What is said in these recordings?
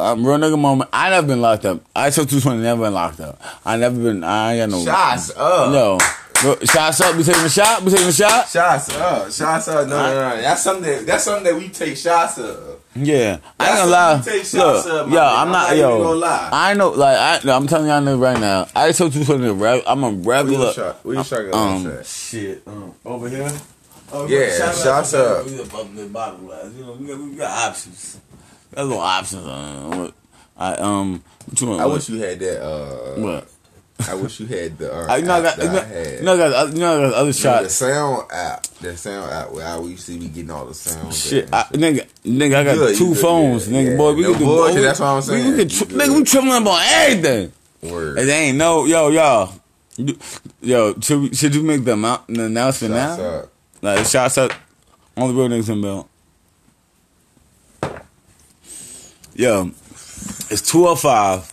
real nigga moment. I never been locked up. I took 220, never been locked up. I never been. I ain't got no shots up. No. Shots up. We taking a shot. We taking a shot. Shots up. Shots up. No, no, no. That's something. That's something that we take shots of. Yeah, I ain't gonna lie. Take shots up, yo, I'm not. Yo, I know. Like I'm telling y'all niggas right now. I took 220. I'm a regular. Where you shot? Shit. Over here. Oh, yeah, shots up. We above the bottom glass. You know, we got options. That's little options. I wish you had that. What? I wish you had the. I got the other shot. The sound app. That sound app where I used to be getting all the sounds. Shit, nigga, I got two phones, nigga. Yeah. Boy, we can do both. That's what I'm saying. Nigga, we trembling about everything. Word. And they ain't no, yo. Should you make the announcement shots now? Up. Like shots up on the real niggas in belt. Yo, it's 2:05.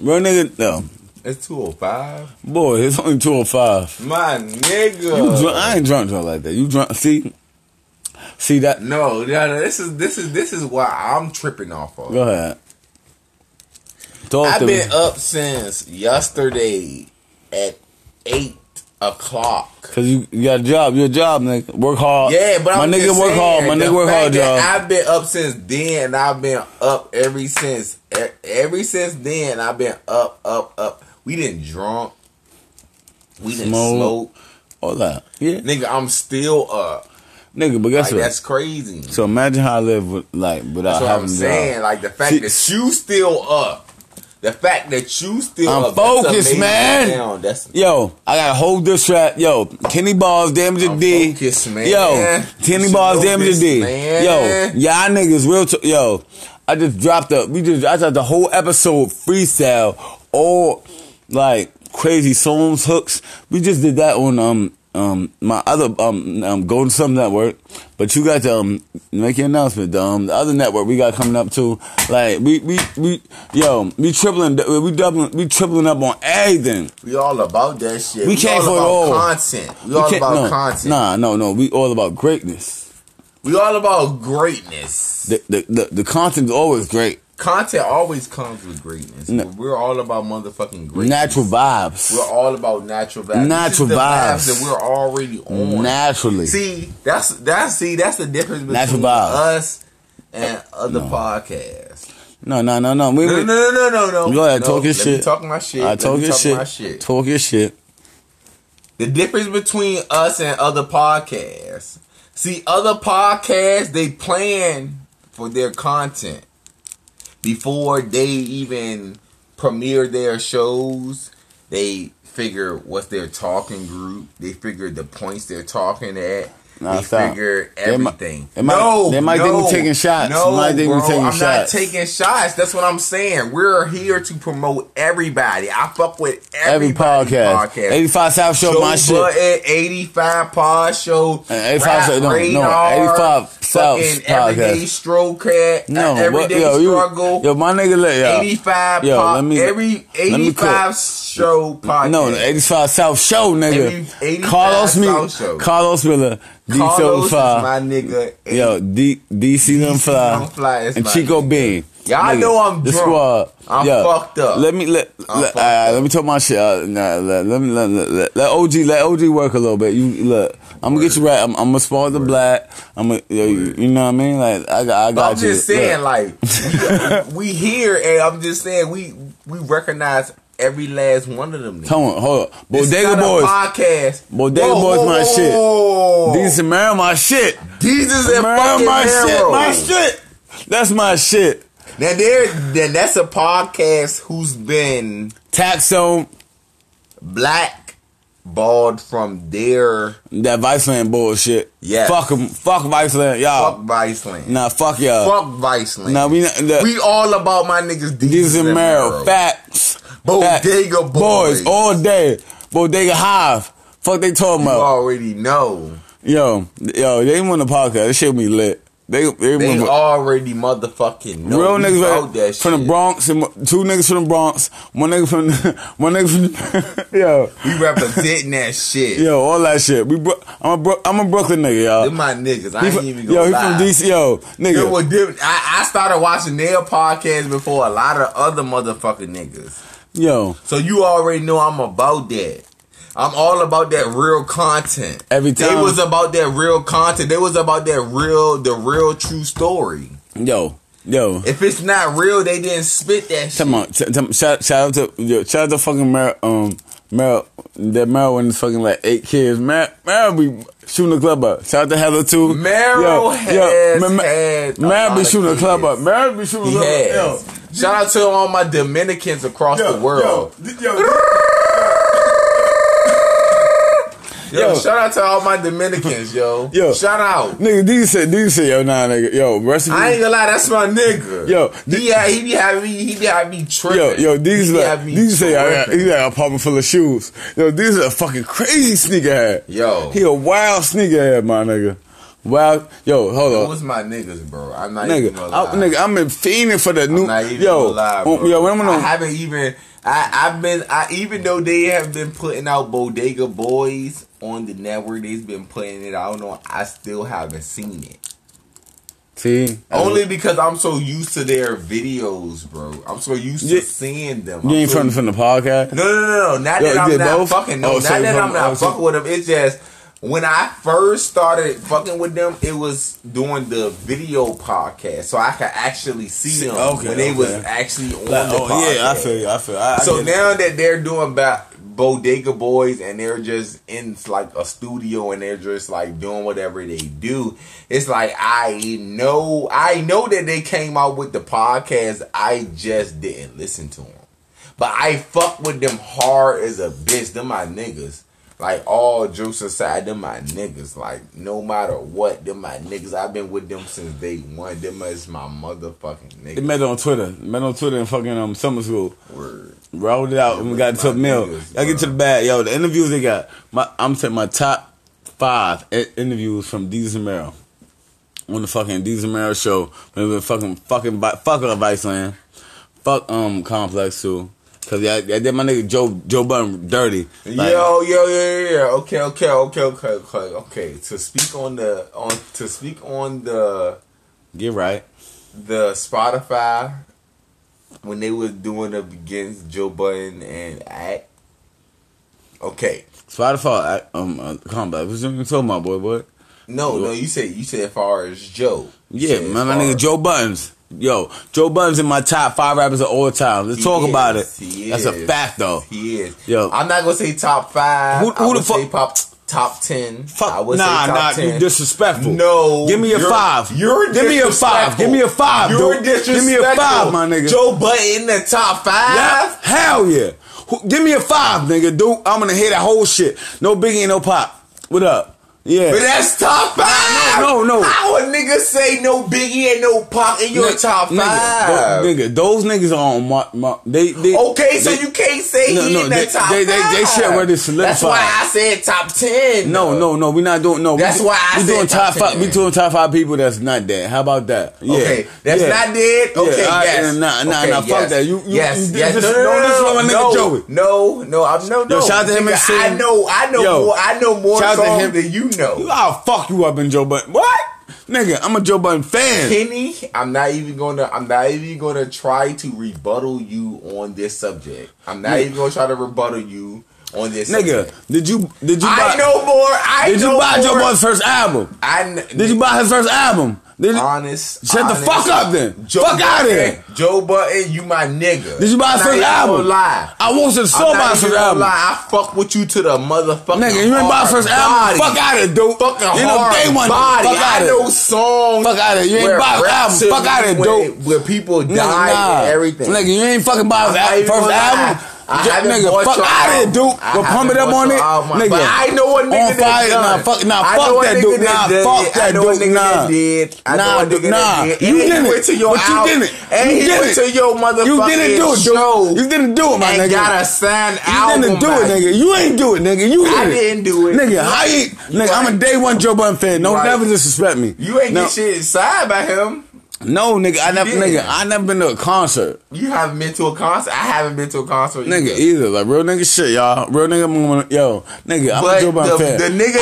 Real nigga, no. It's 2:05? Boy, it's only 2:05. My nigga. You drunk, I ain't drunk like that. You drunk, see that? No, this is why I'm tripping off of. Go ahead. I've been up since yesterday at 8:00. Cause you got a job. You're a job, nigga. Work hard. Yeah, but I'm just saying, work hard. My nigga work hard, y'all. I've been up since then. I've been up ever since. Ever since then, I've been up. We didn't drunk. We didn't smoke. All that. Yeah, nigga, I'm still up. Nigga, but guess what? That's crazy. So imagine how I live with, like, without having. That's what I'm saying. Like the fact that you still up. The fact that you still I'm focused, man. Yo, I got a whole diss track. Yo, Kenny Balls, Damage to D. Focused, man. Yo, Kenny Balls, Damage to D. Man. Yo, y'all niggas real. Yo, I just dropped up. I dropped the whole episode freestyle, all like crazy songs, hooks. We just did that on my other Golden Sum Network, but you got to make your announcement. The other network we got coming up too. Like we doubling up on everything. We all about that shit. We can't for all content. We all about content. No. We all about greatness. We all about greatness. The content's always great. Content always comes with greatness. No. We're all about motherfucking greatness. Natural vibes. We're all about natural vibes. Natural vibes that we're already on. Naturally. See, that's the difference between us and other podcasts. No. No. Go ahead, talk your shit. Talk my shit. Talk your shit. The difference between us and other podcasts. See, other podcasts, they plan for their content. Before they even premiere their shows, they figure what's their talking group. They figure the points they're talking at. Figure everything. They might think we're taking shots. That's what I'm saying. We're here to promote everybody. I fuck with everybody. Every podcast. 85 South Show, Joe my Budden, shit. 85 Pod Show. 85 South. No. 85 South Podcast. Everyday Struggle. Everyday Struggle. Yo, my nigga, let 85 every 85 Show podcast. No, 85 South Show, nigga. 85 South Show. Carlos Miller. Carlos is my nigga. Yo, DC Fly and Chico Bean. Y'all know I'm drunk. Squad. I'm fucked up. Let me talk my shit. Let OG work a little bit. You look. I'm gonna get you right. I'm gonna spoil the black. I'm gonna, you know what I mean? Like I got you. I'm just saying, like we here, and I'm just saying we recognize. Every last one of them. Come on, hold up. Bodega Boys. Podcast. Bodega Boys, my shit. Desus and Mero, my shit. Desus and Mero, my shit. My shit. That's my shit. Now that's a podcast who's been Tax Stone, blackballed from their that Viceland bullshit. Yeah, fuck them. Fuck Viceland, y'all. Fuck Viceland. Nah, fuck y'all. Fuck Viceland. Nah, we all about my niggas. Desus and Mero. Facts. Bodega Boys all day. Bodega Hive. Fuck they talking about. You already know. Yo, they want a podcast. This shit be lit. They already motherfucking know. Real niggas like, from the Bronx, and two niggas from the Bronx, one nigga from yo. We representing that shit. Yo, all that shit. I'm a Brooklyn nigga, y'all. They're my niggas. I ain't even gonna lie. He from DC, yo, nigga. I started watching their podcasts before a lot of other motherfucking niggas. Yo. So you already know I'm about that. I'm all about that real content. Every time. They was about that real content. They was about that real, the real true story. Yo. If it's not real, they didn't spit that shit. Come on. Shout out to fucking Mero. That Mero and fucking like 8 kids. Mero be shooting the club up. Shout out to Heather too. Mero be shooting the club up. Mero be shooting the club up. Yo. Shout out to all my Dominicans across the world. Yo, shout out to all my Dominicans, yo. Yo. Shout out. Nigga, D said, yo, nah, nigga. Yo, rest in peace. I ain't gonna lie, that's my nigga. Yo. He be having me tripping. Yo, these like, he got an apartment full of shoes. Yo, these are a fucking crazy sneakerhead. Yo. He a wild sneakerhead, my nigga. Wow, yo, hold on. Who's my niggas, bro? I'm not nigga, even gonna lie. I'm been fiending for that new. I'm not even gonna lie, bro. Yo, when I haven't even. I've been even though they have been putting out Bodega Boys on the network, they've been playing it. I don't know. I still haven't seen it. See, only because I'm so used to their videos, bro. I'm so used to seeing them. You ain't from the podcast? No. Not that I'm not fucking with them. It's just. When I first started fucking with them, it was doing the video podcast, so I could actually see them when they was actually on the podcast. Yeah, I feel. So now that they're doing Bodega Boys and they're just in like a studio and they're just like doing whatever they do, it's like I know that they came out with the podcast. I just didn't listen to them, but I fuck with them hard as a bitch. Them my niggas. Like, all jokes aside, them my niggas. Like, no matter what, them my niggas. I've been with them since day one. Them is my motherfucking niggas. They met on Twitter. In fucking summer school. Word. Rolled it out and we got into a meal. I get to the bag. Yo, the interviews they got. I'm saying my top 5 interviews from Desus and Mero. On the fucking Desus and Mero show. When we fuck up Viceland. Fuck Complex too. Cause I did my nigga Joe Budden dirty. Like, yo. Okay. To speak on the get right. The Spotify when they was doing up against Joe Budden and Act. Okay. Spotify Combat. What's you talking about, boy? No. You said as far as Joe. Yeah, my nigga Joe Budden's. Yo, Joe Budden's in my top 5 rappers of all time. Let's talk about it. That's a fact, though. He is. Yo, I'm not gonna say top 5. Who the fuck? Top 10. Fuck. I would say top 10. You disrespectful. No. Give me a 5. You're disrespectful. Give me a 5. You're disrespectful. Give me a 5, my nigga. Joe Budden in the top 5. Yeah, hell yeah. Give me a 5, nigga, dude. I'm gonna hear that whole shit. No Biggie and no Pop. What up? Yeah. But that's top 5. No. How a nigga say no Biggie and no Pop in your top 5? Nigga, those niggas are on my they okay, so you can't say top 5. They shit where they solidified. That's why I said top 10. No. We're not doing no. That's why I said doing top 10. 5. We doing top 5 people that's not dead. How about that? Yeah. Okay. That's not dead. Okay. Yeah, yes. Nah. Fuck that. You. No. Shout out to him and shit. I know more songs than you know. I'll fuck you up in Joe Budden. What? Nigga, I'm a Joe Budden fan. Kenny, I'm not even gonna try to rebuttal you on this subject. Nigga, did you buy, I know more. Did you buy Joe Budden's first album? Did you buy his first album? Shut the fuck up then. Fuck out of here. Joe Budden, you my nigga. Did you buy his first album? I want you to sell my first album. I fuck with you to the motherfucking nigga, you ain't buy his first album. Fuck out of here, dude. Fucking hard body. I know songs. Fuck out of here. You ain't buy his album. Fuck out of here, dude. Where people die and everything. Nigga, you ain't fucking buy his first album. I haven't, fuck out of it, Duke. But pump it up on it, nigga. But I know what nigga that done. Nah, fuck that, Duke. You didn't. You didn't do it, Duke. You didn't do it, my nigga. And got a signed album. You didn't do it, nigga. I'm a day one Joe Budden fan. Don't never disrespect me. You ain't get shit signed by him. No, nigga, I never been to a concert. You haven't been to a concert? I haven't been to a concert either. Nigga, either. Like, real nigga shit, y'all. Real nigga moment. Yo, nigga, I'm a Joe Budden fan. The nigga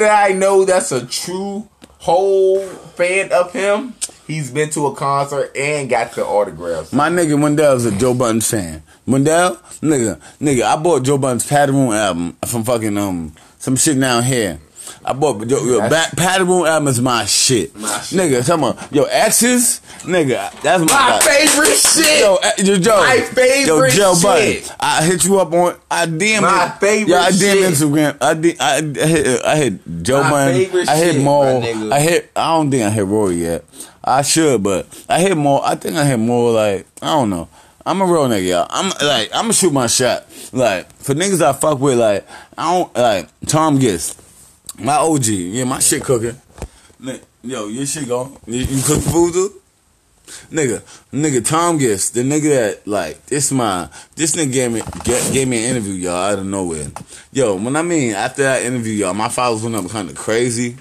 that I know that's a true whole fan of him, he's been to a concert and got the autographs. My nigga Wendell's a Joe Budden fan. Wendell, nigga, I bought Joe Budden's Pataroon album from fucking, some shit down here. I bought Pataroon album is my shit. Nigga, come on. Yo, X's, nigga, that's my favorite shit. Yo, my favorite shit. I hit you up on I DM Instagram. I hit Joe Budden. I hit Maul. I don't think I hit Roy yet. I should, but I hit Maul. I think I hit Maul, like, I don't know. I'm a real nigga, y'all. I'm gonna shoot my shot. Like, for niggas I fuck with, like, I don't like Tom Gist. My OG, yeah, my shit cooking. Yo, your shit gone. You cook food, dude? Nigga, Tom Gist, the nigga that, like, this nigga gave me an interview, y'all, out of nowhere. Yo, when I mean, after that interview, y'all, my followers went up kind of crazy.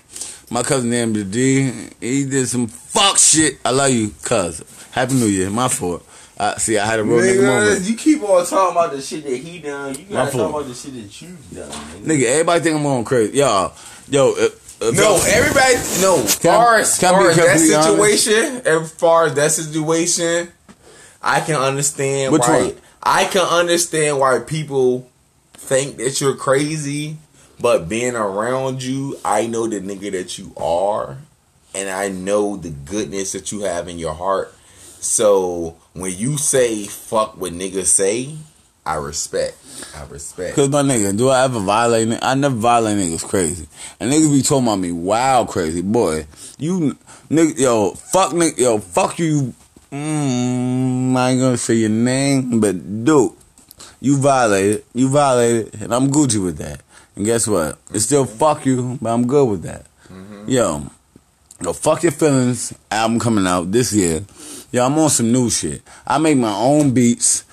My cousin named D, he did some fuck shit. I love you, cuz. Happy New Year, my fault. See, I had a real nigga moment. You keep on talking about the shit that he done. You gotta talk about the shit that you done, nigga. Everybody think I'm going crazy, y'all. As far as that situation, I can understand. Which why one? I can understand why people think that you're crazy, but being around you, I know the nigga that you are, and I know the goodness that you have in your heart. So when you say fuck what niggas say, I respect. Cause my nigga, do I ever violate niggas? I never violate niggas crazy. And niggas be talking about me wild crazy. Boy, you nigga, yo, fuck you. I ain't gonna say your name, but dude, you violated, and I'm Gucci with that. And guess what? It's still fuck you, but I'm good with that. Mm-hmm. Yo, Fuck Your Feelings album coming out this year. Yo, I'm on some new shit. I make my own beats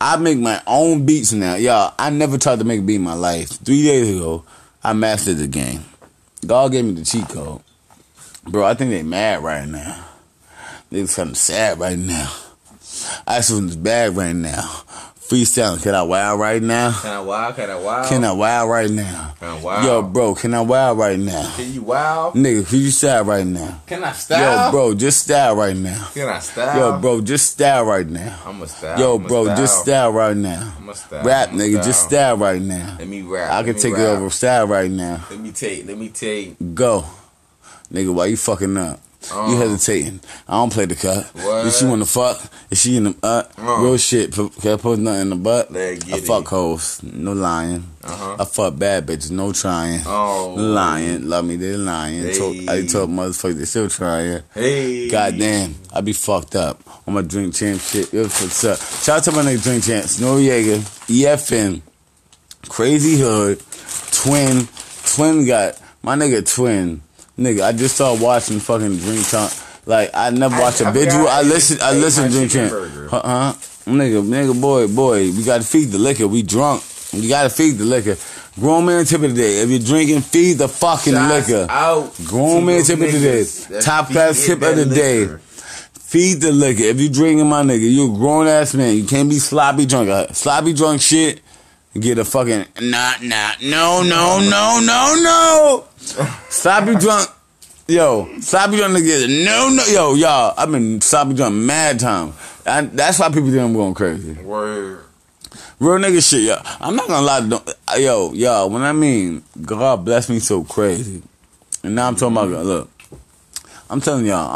now. Yo, I never tried to make a beat in my life. 3 days ago, I mastered the game. God gave me the cheat code. Bro, I think they mad right now. They something sad right now. I just was bad right now. Freestyling. Can I wild right now? Yo, bro, can I wild right now? Can you wild? Nigga, can you style right now? Can I style? Yo, bro, just style right now. Can I style? Yo, bro, just style right now. I'm a style. Yo, bro, just style right now. I'm a style. Rap, nigga, just style right now. Let me rap. I can take it over. Style right now. Let me take. Go. Nigga, why you fucking up? You hesitating. I don't play the cut. What? If she want to fuck, if she in the real shit, can I put nothing in the butt? I fuck hoes, no lying. I fuck bad bitches, no trying. Lying, love me, they lying. Hey. I told motherfuckers they still trying. Hey. Goddamn, I be fucked up on my Drink Champs shit. What's up? Shout out to my nigga Drink Champs, Noriega, EFN, Crazy Hood, Twin got my nigga Twin. Nigga, I just started watching fucking Drink Champs. Like, I never watched a video. I listened to Drink Champs. Nigga, boy. We gotta feed the liquor. We drunk. You gotta feed the liquor. Grown man tip of the day. If you're drinking, feed the fucking liquor. Out. Grown man tip of the day. Top class tip of the day. Feed the liquor. If you're drinking, my nigga, you a grown ass man. You can't be sloppy drunk. Sloppy drunk shit. Get a fucking no. Sloppy drunk. Yo, sloppy drunk to get a no. Yo, y'all, I've been sloppy drunk mad time. That's why people think I'm going crazy. Word. Real nigga shit, y'all. I'm not gonna lie. Yo, y'all, when I mean God bless me so crazy. And now I'm talking about, look, I'm telling y'all,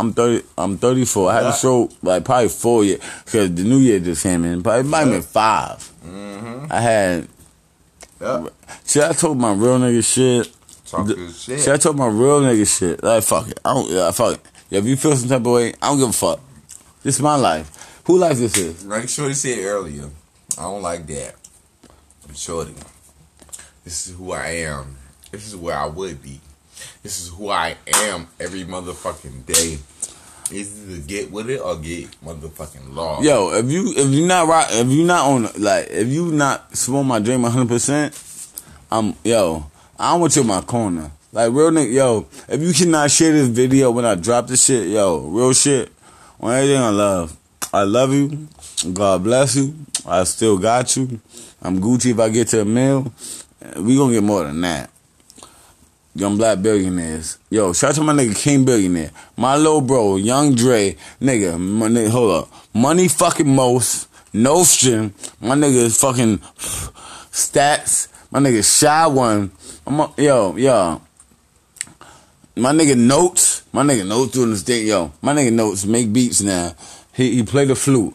I'm 34. I had a show like probably 4 years because the new year just came in. Probably might have been 5. Mm-hmm. I had. Yep. See, I told my real nigga shit. Like, fuck it. Fuck it. Yeah, if you feel some type of way, I don't give a fuck. This is my life. Who life this is? Like Shorty said earlier, I don't like that. I'm shorty. This is who I am. This is where I would be. This is who I am every motherfucking day. It's either get with it or get motherfucking lost. Yo, if you not swole my dream 100%, I want you in my corner. Like, real nigga, yo, if you cannot share this video when I drop this shit, yo, real shit, on everything I love. I love you. God bless you. I still got you. I'm Gucci if I get to a meal. We gonna get more than that. Young black billionaires. Yo, shout out to my nigga King Billionaire. My little bro, Young Dre. Nigga, my nigga, hold up. Money fucking most. No string. My nigga is fucking stats. My nigga Shy One. My nigga Notes. My nigga Notes doing this thing, yo. My nigga Notes make beats now. He play the flute.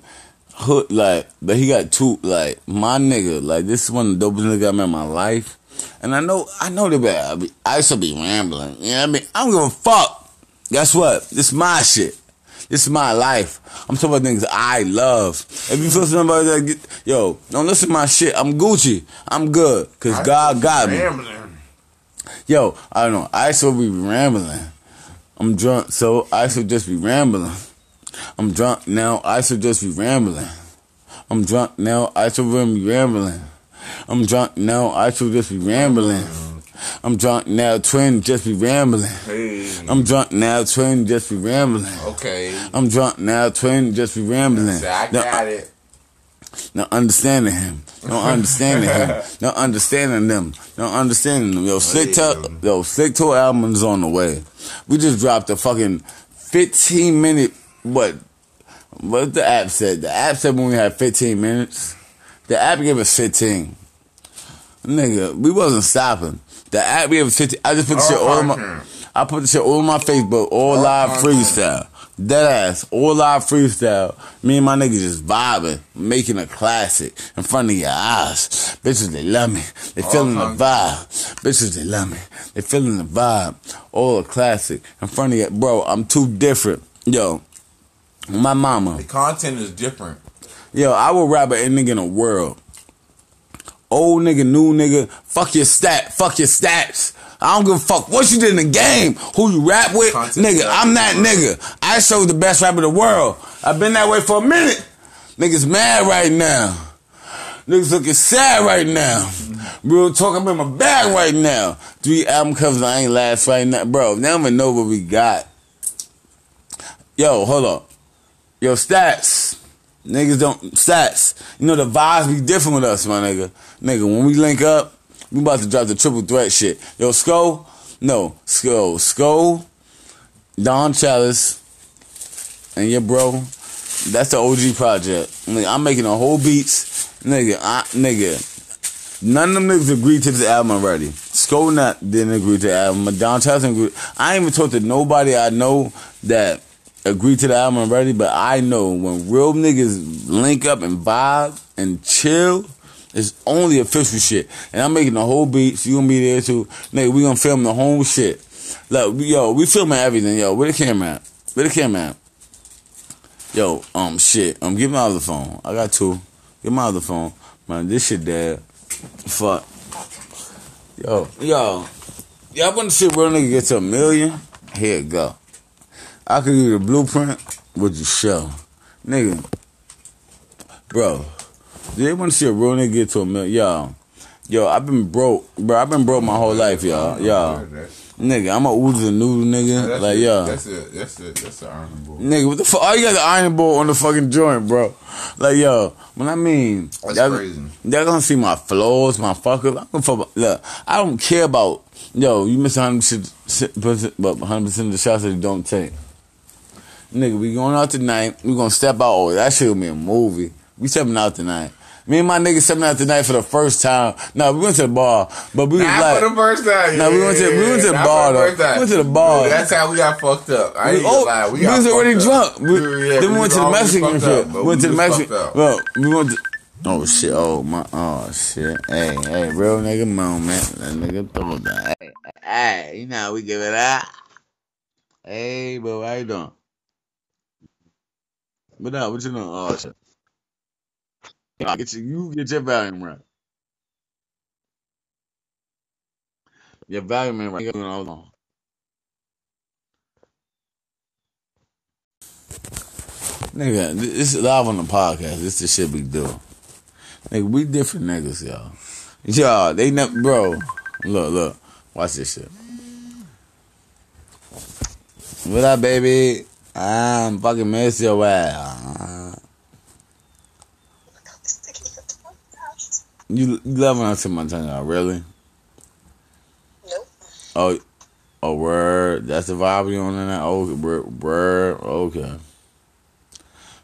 Hook, like, but he got two, like, my nigga, like, this is one of the dopest niggas I met in my life. And I know the bad. I used to be rambling. You know what I mean? I don't give a fuck. Guess what? This is my shit. This is my life. I'm talking about things I love. If you feel somebody that don't listen to my shit. I'm Gucci. I'm good. Because God got me. Rambling. Yo, I don't know. I used to be rambling. I'm drunk, so I used to just be rambling. I'm drunk now. I used to just be rambling. I'm drunk now. I used to really be rambling. I'm drunk now, I should just be rambling. I'm drunk now, twin, just be rambling. Hey. I'm drunk now, twin, just be rambling. Okay. I'm drunk now, twin, just be rambling. Exactly. I got it. No understanding him. No understanding him. No understanding them. No understanding them. Yo, Slick Tour album is on the way. We just dropped a fucking 15-minute, what the app said? The app said when we had 15 minutes. The app gave us 15. Nigga, we wasn't stopping. The app gave us 15. I just put shit all in my... I put the shit all on my Facebook. All live freestyle. Dead ass. All live freestyle. Me and my niggas just vibing. Making a classic. In front of your eyes. Bitches, they love me. They feeling the vibe. Bitches, they love me. They feeling the vibe. All a classic. In front of your... Bro, I'm too different. Yo. My mama. The content is different. Yo, I would rap at any nigga in the world. Old nigga, new nigga, fuck your stat, fuck your stats. I don't give a fuck what you did in the game, who you rap with. Content nigga, I'm that nigga. I show the best rapper in the world. I've been that way for a minute. Niggas mad right now. Niggas looking sad right now. Real talk, I'm in my bag right now. 3 album covers, I ain't last right now. Bro, now I'm gonna know what we got. Yo, hold up. Yo, stats. Niggas don't... Stats. You know, the vibes be different with us, my nigga. Nigga, when we link up, we about to drop the triple threat shit. Yo, Sko? No. Sko, Don Chalice, and your bro. That's the OG project. Nigga, I'm making a whole beats. Nigga, none of them niggas agreed to the album already. Sko didn't agree to the album. Don Chalice didn't agree. I ain't even talked to nobody I know that... agree to the album already, but I know when real niggas link up and vibe and chill, it's only official shit. And I'm making the whole beats. You gonna be there too, nigga. We gonna film the whole shit. Like, yo, we filming everything. Yo, where the camera at? Where the camera at? Yo, shit. Give my other phone. I got 2. Give my other phone. Man, this shit dead. Fuck. Yo. Y'all want to see real nigga get to 1 million? Here it go. I could give you the blueprint, would you show? Nigga. Bro. Do they want to see a real nigga get to 1 million? Y'all. Yo, I've been broke. Bro, I've been broke my whole life, y'all. Y'all. Nigga, I'm a Uzi noodle nigga. That's like, y'all. That's the iron ball. Nigga, what the fuck? Oh, you got the iron ball on the fucking joint, bro. Like, yo. When I mean... That's crazy. They're gonna see my flaws, my fuckers. I'm gonna fuck... Look, I don't care about... Yo, you miss 100%, but 100% of the shots that you don't take. Nigga, we going out tonight. We gonna step out. Oh, that shit will be a movie. We stepping out tonight. Me and my nigga stepping out tonight for the first time. Nah, we went to the bar, but we not like for the first time. Nah, we went to the bar though. We went to the bar. Dude, that's how we got fucked up. I ain't gonna lie. We was already drunk. Then we went to the Mexican shit. Went to the Mexican. Well, we went to... Oh shit. Oh shit. Hey, real nigga moment. That nigga throw that. Hey, you know how we give it up. Hey, bro, how you doing? But now, what you doing? Oh, shit. You get your volume right. Your volume ain't right. Hold on. Nigga, this is live on the podcast. This is the shit we do. Nigga, we different niggas, y'all. Y'all, they never, bro. Look. Watch this shit. What up, baby? I'm fucking miss your ass. You loving on to my tongue out, really? Nope. Oh, word. That's the vibe you on in that? Oh, word. Okay.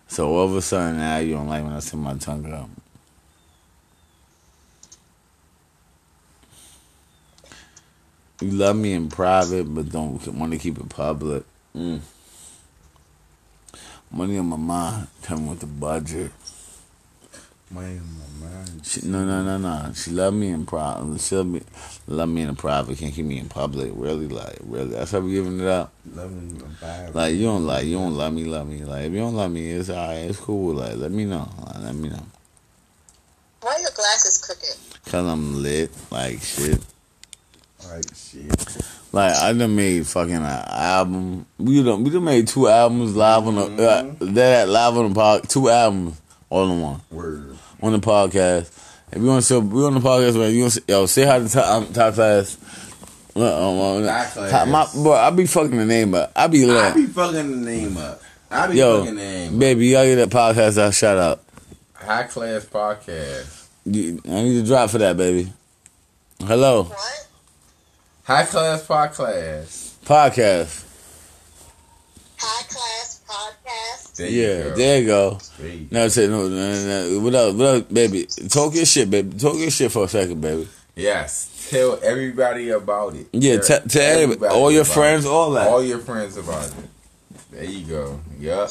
So all of a sudden now you don't like when I send my tongue out. You love me in private, but don't want to keep it public. Money on my mind. Tell me what the budget. Money on my mind. No. She love me in private. She love me in private. Can't keep me in public. Really. That's how we giving it up. Love me in private. You don't love me. Like, if you don't love me, it's alright. It's cool. Like, let me know. Why are your glasses crooked? 'Cause I'm lit like shit. Like, I done made fucking an album. We done made two albums live on the two albums all in one. Word. On the podcast. If you want to, we on the podcast. Man, you want to, yo, say hi to top class. Bro, I be fucking the name up. Baby, y'all get that podcast. I shout out. High class podcast. I need to drop for that, baby. Hello. What? High class podcast. High class podcast. There you go. No, what up, baby? Talk your shit for a second, baby. Yes. Tell everybody about it. Yeah, tell everybody. All your friends, all that. All your friends about it. There you go. Yup.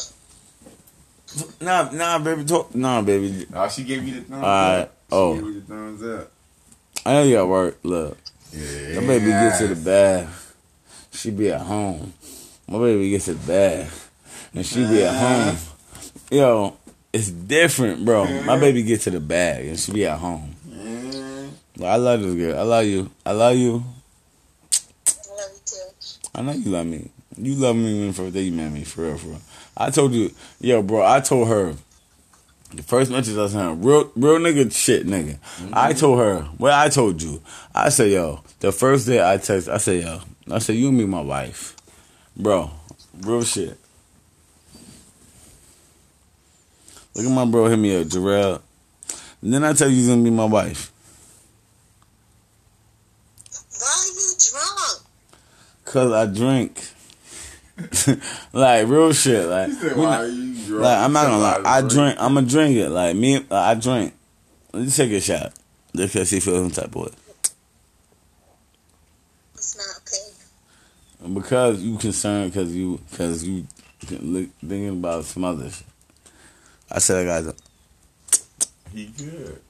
Nah, baby. Nah, baby. Oh, she gave you the thumbs up. She gave you the thumbs up. I know you got work. Look. Yeah. My baby gets to the bath. She be at home. My baby gets to the bath. And she be at home. Yo, it's different, bro. My baby gets to the bag and she be at home. I love this girl. I love you. I love you too. I know you love me. You love me when the first day you met me, for real, for real. I told you, yo, bro, I told her. The first message I sent her, real nigga shit, nigga. Mm-hmm. I told her, I told you. I said, yo, the first day I text, I said, yo, you and me my wife. Bro, real shit. Look at my bro hit me up, Jarrell. And then I tell you he's gonna be my wife. Why are you drunk? 'Cause I drink. Like, real shit. Like, said, why are you drunk? Like, I'm not gonna lie. I'ma drink it. Like, I drink. Let's take a shot. Just 'cause she feels some type of way. It's not okay. Because you concerned, cause you thinking about some other shit. I said, I got to. He good.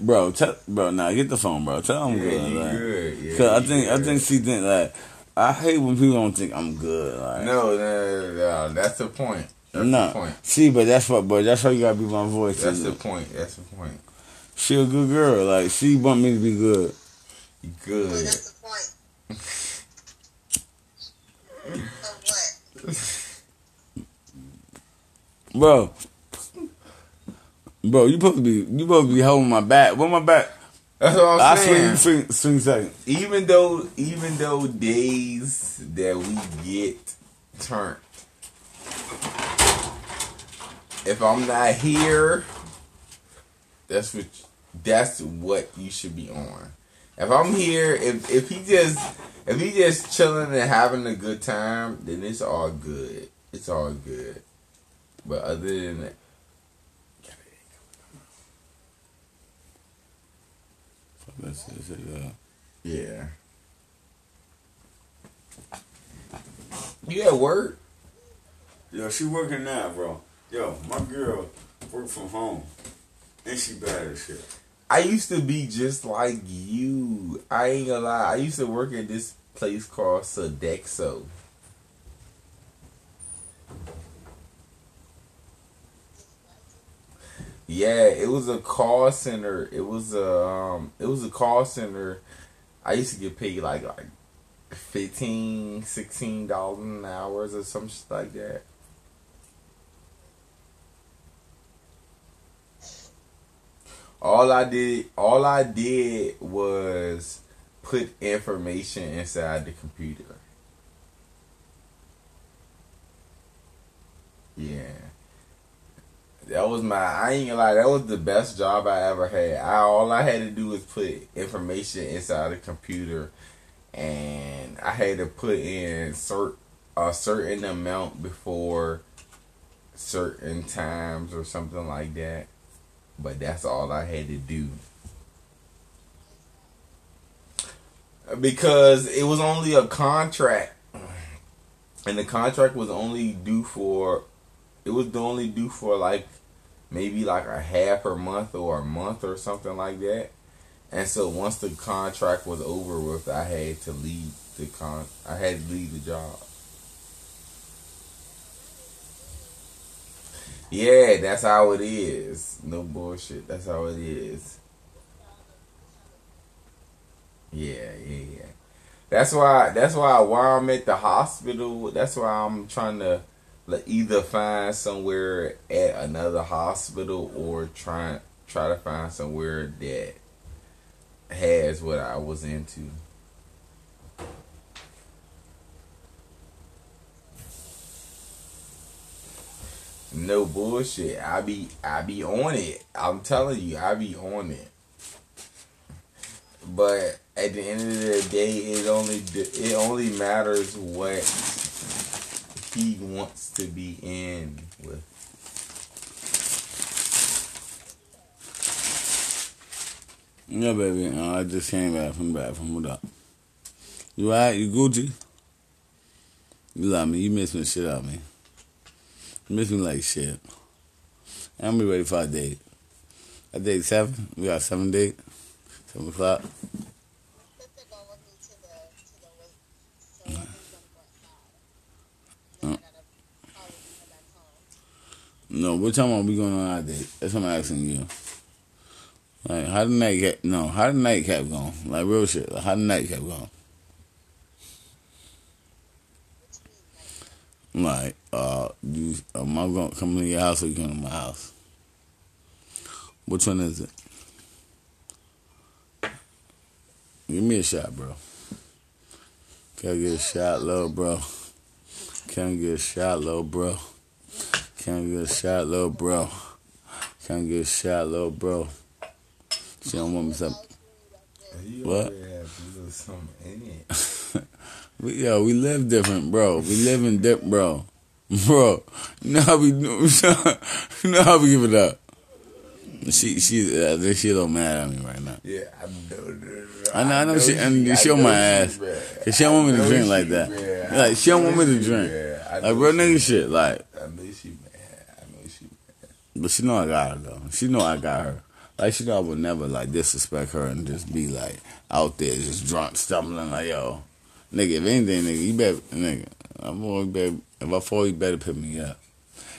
Bro, get the phone, bro. Tell him good. He like, good. Yeah, cause I think she think, like, I hate when people don't think I'm good. Like, no, that's the point. See, but that's why you gotta be my voice. That's the point. She a good girl. Like, she want me to be good. Good. Well, that's the point. What? Bro, you supposed to be holding my back. Where my back? That's what I'm saying. I swing second. Even though days that we get turned, if I'm not here, that's what you should be on. If I'm here, if he just chilling and having a good time, then it's all good. But other than that. That's it, yeah. You at work? Yo, she working now, bro. Yo, my girl work from home. And she bad as shit. I used to be just like you. I ain't gonna lie. I used to work at this place called Sodexo. Yeah, it was a call center. It was a call center. I used to get paid like $15, $16 an hour or some shit like that. All I did was put information inside the computer. Yeah. That was my, I ain't gonna lie, that was the best job I ever had. All I had to do was put information inside the computer, and I had to put in a certain amount before certain times or something like that. But that's all I had to do, because it was only a contract, and the contract was only due for, it was only due for like maybe like a half a month or a month or something like that. And so once the contract was over with, I had to leave the job. Yeah, that's how it is. No bullshit. That's how it is. Yeah. That's why while I'm at the hospital, that's why I'm trying to either find somewhere at another hospital or try to find somewhere that has what I was into. No bullshit. I be on it. I'm telling you, I be on it. But at the end of the day, it only matters what he wants to be in with. Yeah, baby. I just came back from what up? You alright? You Gucci? You love me. You miss me shit out of me. Miss me like shit. I'm be ready for our date. Our date 7. We got 7 date. 7 o'clock. No, what time are we going on our date? That's what I'm asking you. Like, how the night cap going? Like, real shit. Like, how the night cap going? Like, am I gonna come to your house or you going to my house? Which one is it? Give me a shot, bro. Can I get a shot, little bro? Can I get a shot, little bro? Can I get a shot, little bro? Can I get a shot, little bro? She don't want me something. What? Yo, we live different, bro. We live in dip, bro. Bro, now we give it up. She don't mad at me right now. Yeah, I know she, and she on my ass, cause she don't want me to drink like that. Like, she don't want me to drink. Like, real nigga shit. Like, I know she mad. But she know I got her though. She know I got her. Like, she know I would never like disrespect her and just be like out there just drunk stumbling like, yo. Nigga, if anything, nigga, you better, nigga, I'm always better, if I fall, you better pick me up.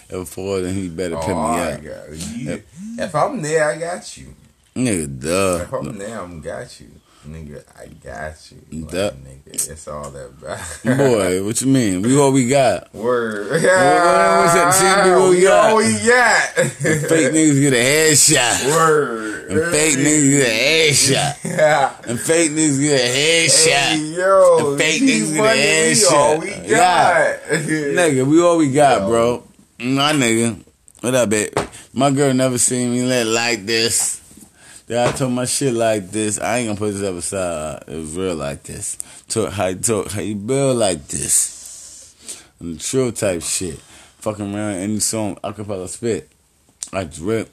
If I fall, then he better pick me up. If I'm there, I got you. Nigga, duh. If I'm there, I got you. Nigga, I got you. Duh. Like, nigga, it's all that, bro. Boy, what you mean? We what we got. Word. Yeah. See, we what we got. We got. Fake niggas get a head shot. Word. And fake niggas get a ass shot. Yeah. And fake niggas get a head shot. Yo, and fake niggas get a ass shot. We got. Yeah. Nigga, we all we got, yo. Bro. Nah, nigga. What up, babe? My girl never seen me like this. Then I told my shit like this. I ain't gonna put this up aside. It was real like this. Talk, how you build like this. And the trill type shit. Fucking around any song. I can probably spit. I drip.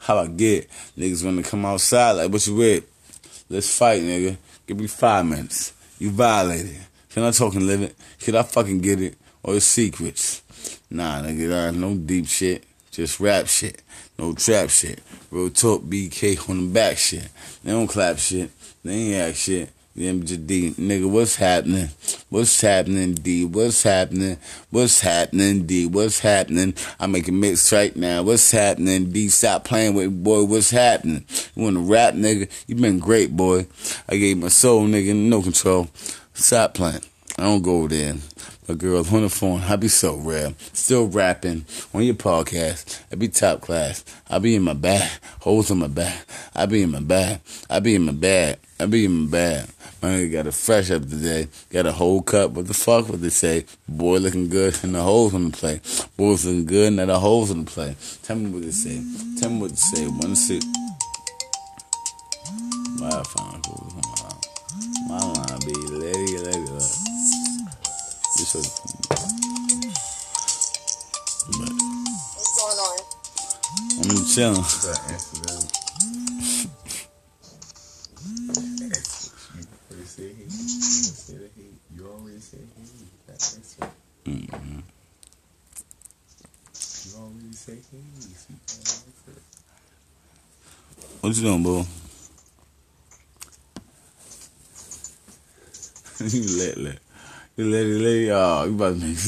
How I get niggas wanna come outside like what you with? Let's fight, nigga. Give me 5 minutes. You violated. Can I talk and live it? Can I fucking get it? Or your secrets? Nah, nigga, there ain't no deep shit. Just rap shit. No trap shit. Real talk BK on the back shit. They don't clap shit. They ain't act shit. D, nigga, what's happening? What's happening, D? What's happening? What's happening, D? What's happening? I'm making mix right now. What's happening, D? Stop playing with it, boy. What's happening? You want to rap, nigga? You been great, boy. I gave my soul, nigga, no control. Stop playing. I don't go there. But girls on the phone, I be so rare. Still rapping on your podcast. I be top class. I be in my bag. Holes in my back. I be in my bag. I be in my bag. I be in my bag. My nigga got a fresh up today. Got a whole cup. What the fuck would they say? Boy looking good and the holes on the play. Boys looking good and the holes on the play. Tell me what they say. Tell me what they say. 1 6. My phone. My line be lady. This is but what's going on? I'm chilling. You always say he. That's right. Mm-hmm. You always say he. What you doing, boo? You let it. Oh, you about to make.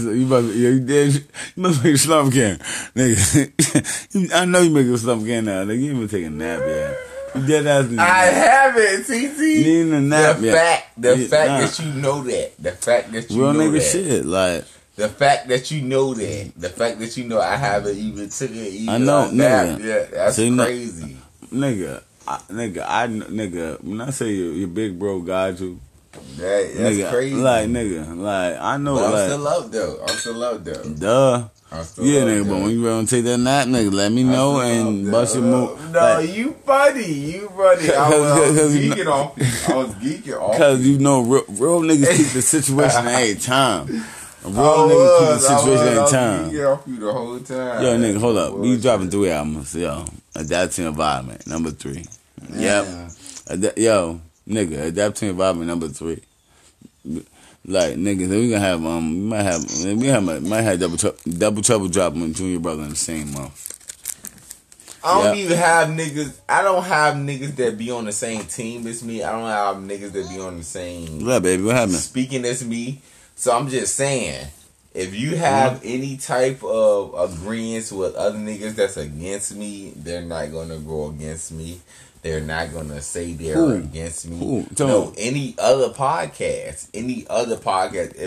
You must make a slump can, nigga. I know you make a slump can now. Nigga, you even take a nap, yeah. You dead ass. I haven't, TT. You need a nap, yeah. The fact that you know that. The fact that you real know nigga that. Shit, like. The fact that you know that. The fact that you know I haven't even took it. Even I know, nigga. Yeah, that's so crazy, nigga. Nigga. When I say your big bro got you. That's nigga, crazy. Like, I know. But I'm still up though. Duh. Nigga, but when you gonna take that nap, nigga, let me know and bust your move. No, like, you funny. I was geeking off. Because you know, real niggas keep the situation every time. Geeking off you the whole time. Yo, nigga, hold up. We dropping 3 albums, yo. Adapt to Environment, number 3. Yeah. Yep. Yo. Nigga, Adapt to Environment number 3. Like, nigga, we gonna have we might have double trouble dropping with Junior Brother in the same month. I don't have niggas that be on the same team as me. I don't have niggas that be on the same. Yeah, baby, what happened? Speaking as me. So I'm just saying, if you have any type of agreements with other niggas that's against me, they're not gonna go against me. They're not going to say they're against me. No, any other podcast.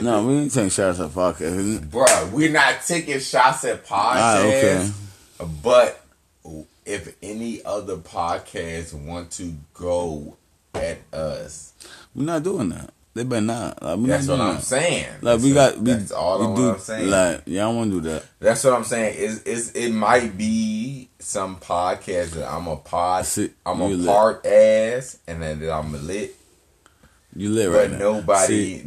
No, we ain't taking shots at podcasts. Bruh, we're not taking shots at podcasts. Right, okay. But if any other podcast want to go at us. We're not doing that. They better not. Like, that's not what I'm saying. Like, that's all I'm saying. Like, yeah, I don't want to do that. That's what I'm saying. It might be some podcast that I'm a part ass, and then that I'm lit. You lit right now. But nobody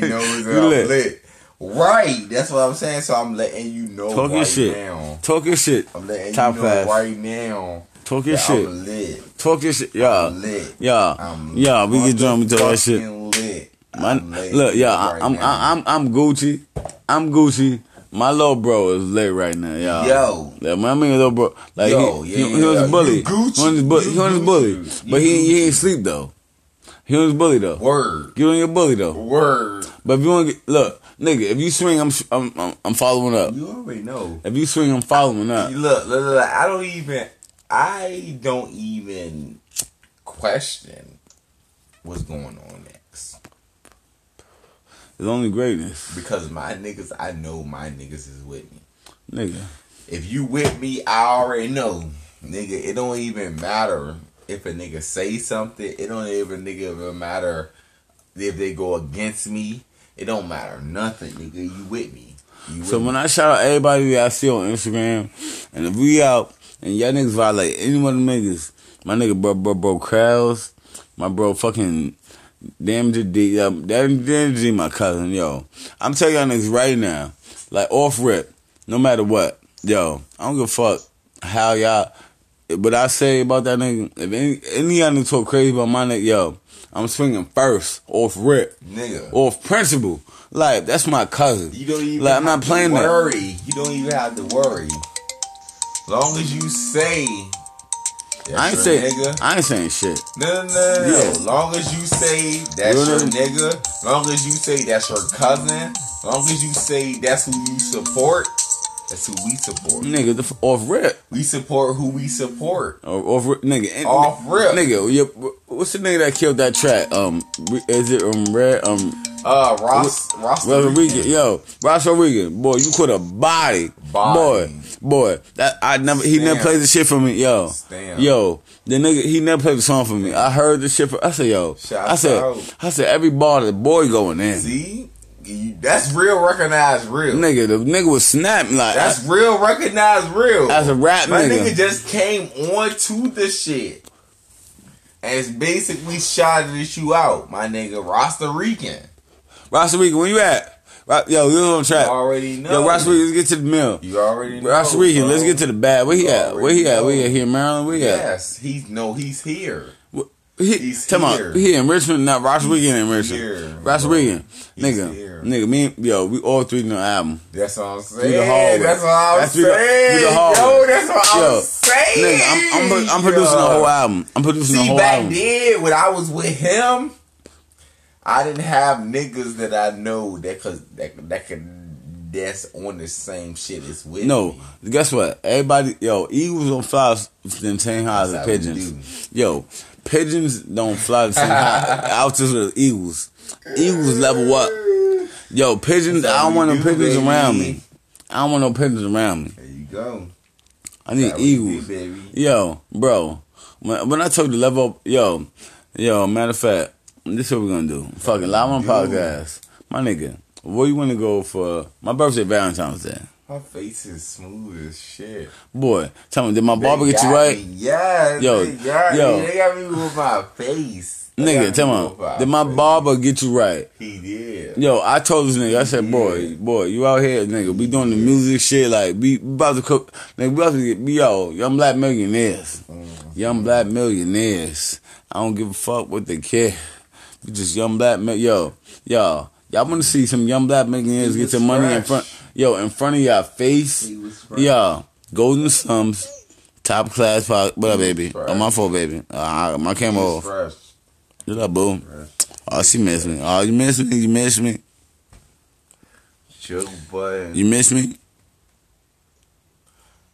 knows that I'm lit. Right. That's what I'm saying. So I'm letting you know now. Talk your shit. I'm letting you know right now. Talk your shit. I'm lit. Talk your shit. Yeah. I'm lit. Yeah. We get drunk and talk that shit. I'm Gucci. My little bro is late right now, y'all. Yo. Like, my little bro. Like, he was a bully. He was a bully. But he ain't sleep, though. He was a bully, though. Word. You ain't a bully, though. Word. But if you want to get... Look, nigga, if you swing, I'm following up. You already know. If you swing, I'm following up. Look, I don't even question what's going on there. It's only greatness. Because I know my niggas is with me. Nigga. If you with me, I already know. Nigga, it don't even matter if a nigga say something. It don't even matter if they go against me. It don't matter nothing, nigga. You with me. When I shout out everybody I see on Instagram, and if we out, and y'all niggas violate any one of them niggas, my nigga bro Krause, my bro fucking... Damn, my cousin, yo. I'm telling y'all niggas right now, like off rip, no matter what, yo. I don't give a fuck how y'all. What I say about that nigga, if any y'all niggas talk crazy about my nigga, yo, I'm swinging first off rip, nigga, off principle. Like that's my cousin. You don't even. Like I'm not playing that. You don't even have to worry. Long as you say I ain't saying shit. No. Yeah. Long as you say that's your nigga, long as you say that's your cousin, long as you say that's who you support, that's who we support. Nigga, off rip. We support who we support. Off rip. Nigga, what's the nigga that killed that track? Is it Red? Ross Rodriguez. Yo, Ross Rodriguez. Boy, you put a body. Boy, that I never. He never played the shit for me. Yo, Stamp. Yo, the nigga. He never played the song for me. I heard the shit. I said, yo. I said every bar the boy going in. See, that's real. Recognized real. Nigga, the nigga was snapping like that's real. Recognized real. As a rap nigga. My nigga just came on to the shit. And it's basically shouted at you out, my nigga. Rasta Rican, where you at? Yo, you on track. You already know. Yo, Rasta Rican, let's get to the mill. You already know. Rasta Rican, let's get to the bag. Where he at? We at here in Maryland? Yes, he's here. He's here. He in Richmond, not Rasta Rican in Richmond. Rasta Rican, nigga, we all three on the album. That's what I'm saying. That's what I'm saying. Yo, that's what I'm saying. Nigga, I'm producing the whole album. See, back then, when I was with him, I didn't have niggas that I know that's on the same shit as with me. No, guess what? Everybody, eagles don't fly the same high as the pigeons. Yo, pigeons don't fly the same high altitude as eagles. Eagles level up. Yo, pigeons, I don't want no pigeons around me. There you go. I need eagles. Yo, bro, when I told you to level up, yo, matter of fact, this is what we're gonna do. Fucking live on podcast. My nigga, where you wanna go for my birthday, Valentine's Day? My face is smooth as shit. Boy, tell me, did my barber get you right? Yeah, they got me with my face. Nigga, tell me, did my barber get you right? He did. Yo, I told this nigga, I said, boy, you out here, nigga. We doing the music shshit, like, we about to cook. Nigga, we about to get, young black millionaires. I don't give a fuck what they care. Just young black men, yo, y'all want to see some young black millionaires get their money in front of your face, yo. Golden Sums, top class, whatever, baby. Fresh. Oh, my fault, baby. My camera off. Fresh. What up, boo? Fresh. Oh, she missed me. Oh, you missed me. Joe Budden. You missed me.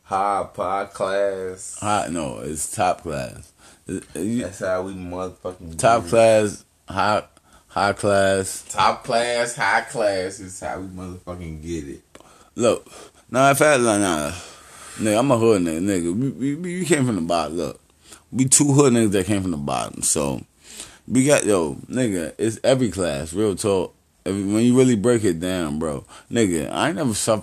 High podcast. No, it's top class. That's how we motherfucking top class. High class is how we motherfucking get it. Look, nigga, I'm a hood nigga. We came from the bottom. Look, we two hood niggas that came from the bottom. So we got nigga. It's every class. Real talk. When you really break it down, bro, nigga, I ain't never flown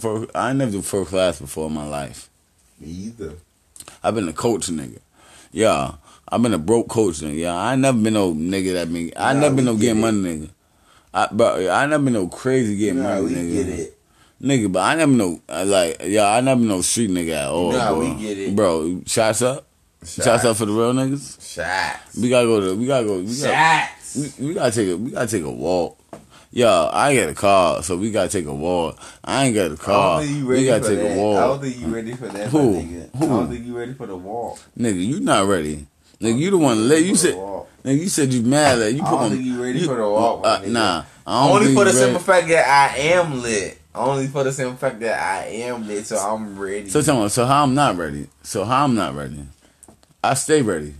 first. I ain't never do first class before in my life. Me either. I've been a coach nigga. Yeah. I've been a broke coach nigga. Yeah, I ain't never been no nigga that mean. I ain't never been no getting money nigga. I ain't never been no crazy getting money nigga. Get it. Nigga, but I never know I never know street nigga at all. Bro. We get it. Bro, shots up. Shots up for the real niggas. Shots. We gotta go. Shots. We gotta take a walk. Yo, I ain't got a car, so we gotta take a walk. I don't think you ready for that, nigga. I don't think you ready for the walk. Nigga, you not ready. Nigga, you the one late. You said you mad at you. I don't think you ready for the walk. Nah, only for the simple fact that I am lit. So I'm ready. So tell me, so how I'm not ready? I stay ready.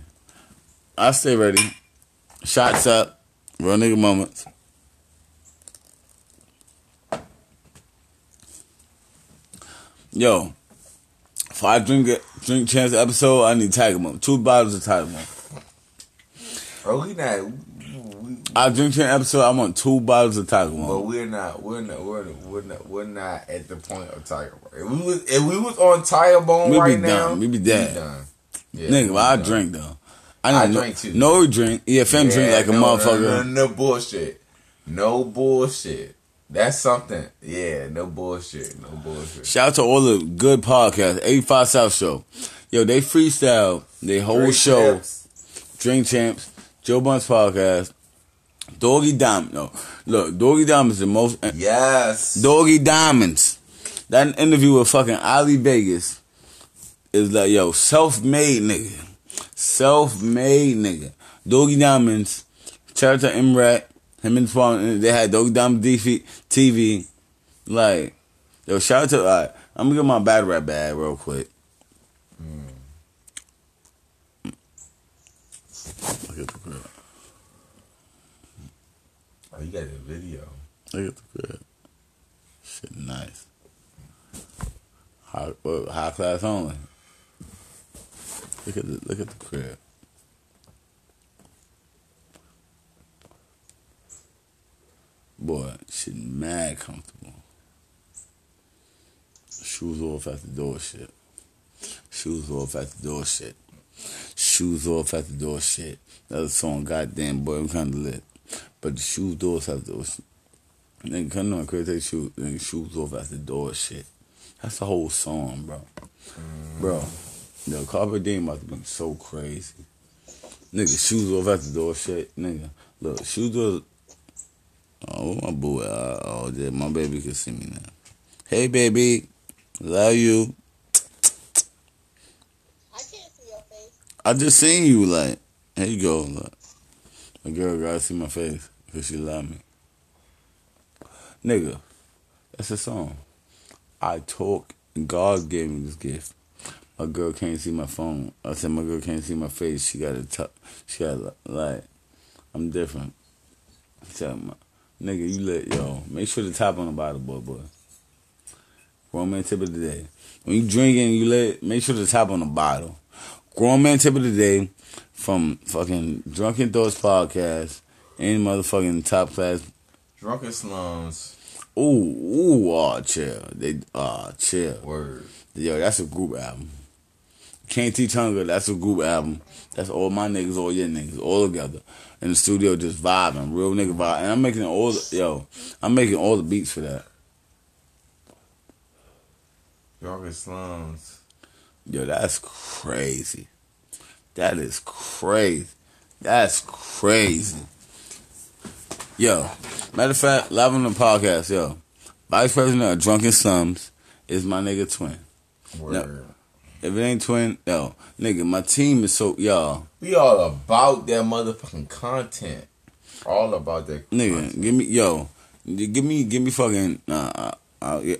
Shots up, real nigga moments. Yo, if I drink Champs episode, I need Tiger Mum. 2 bottles of Tiger Mum. Bro, we not. I drink Champs episode. I want 2 bottles of Tiger Mum. But we're not at the point of Tiger Mum. If we was on Tiger Bone right now, we'd be done. Yeah, nigga, I drink though. I drink too. No drink. EFM drink like a motherfucker. No bullshit. That's something. Yeah, no bullshit. Shout out to all the good podcasts. 85 South Show. Yo, they freestyle their whole show. Drink Champs. Joe Budden's podcast. Doggy Diamond. No. Look, Doggy Diamond's the most... Yes. Doggy Diamonds. That interview with fucking Ali Vegas. is like, yo, self-made nigga. Self-made nigga. Doogie Diamonds, Charlton Imrat, him and Fawn, they had Doogie Diamond TV. Like, yo, shout out to, right, I'm gonna get my bad rap bag real quick. Look at the crib. Oh, you got the video. Look at the crib. Shit, nice. High class only. Look at the crib. Boy, shit mad comfortable. Shoes off at the door shit. That song, goddamn boy, I'm kinda lit. But the shoes doors at the door shit. Nigga, come on, crazy take shoes, nigga, shoes off at the door shit. That's the whole song, bro. Bro, the Carpe Diem about to be so crazy. Nigga, shoes off at the door shit. Nigga, look, shoes doors. Oh, my boy. Oh, yeah, my baby can see me now. Hey, baby. Love you. I can't see your face. I just seen you, like. Here you go, look. My girl gotta see my face because she love me. Nigga, that's a song. I talk, God gave me this gift. My girl can't see my phone. I said my girl can't see my face. She gotta, like, I'm different. Nigga, you lit, yo. Make sure the top on the bottom, boy. Grown man tip of the day. When you drinking, you lit, make sure the top on the bottle. Grown man tip of the day from fucking Drunken Thoughts Podcast. Any motherfucking top class. Drunken Slums. Ooh, aw, chill. Chill. Word. Yo, that's a group album. Can't Teach Hunger, that's a group album. That's all my niggas, all your niggas, all together. In the studio just vibing, real nigga vibe. And I'm making all the beats for that. Drunken Slums. Yo, that's crazy. That's crazy. Yo, matter of fact, live on the podcast, yo. Vice president of Drunken Slums is my nigga Twin. Word. Now, if it ain't Twin, yo, nigga, my team is so, y'all. We all about that motherfucking content. All about that content. Nigga, give me fucking,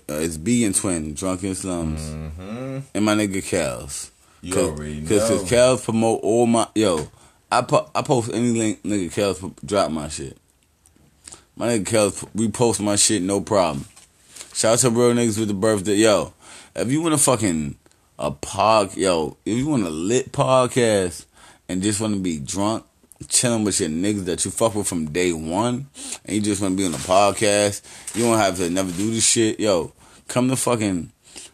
it's B and Twin, Drunken Slums, and my nigga Kels. You already know. Because Kels promote all my, yo, I post any link, nigga, Kels drop my shit. My nigga Kels repost my shit, no problem. Shout out to real niggas with the birthday. Yo, if you want to fucking... if you want a lit podcast and just want to be drunk, chilling with your niggas that you fuck with from day one, and you just want to be on a podcast, you don't have to never do this shit, yo, come to fucking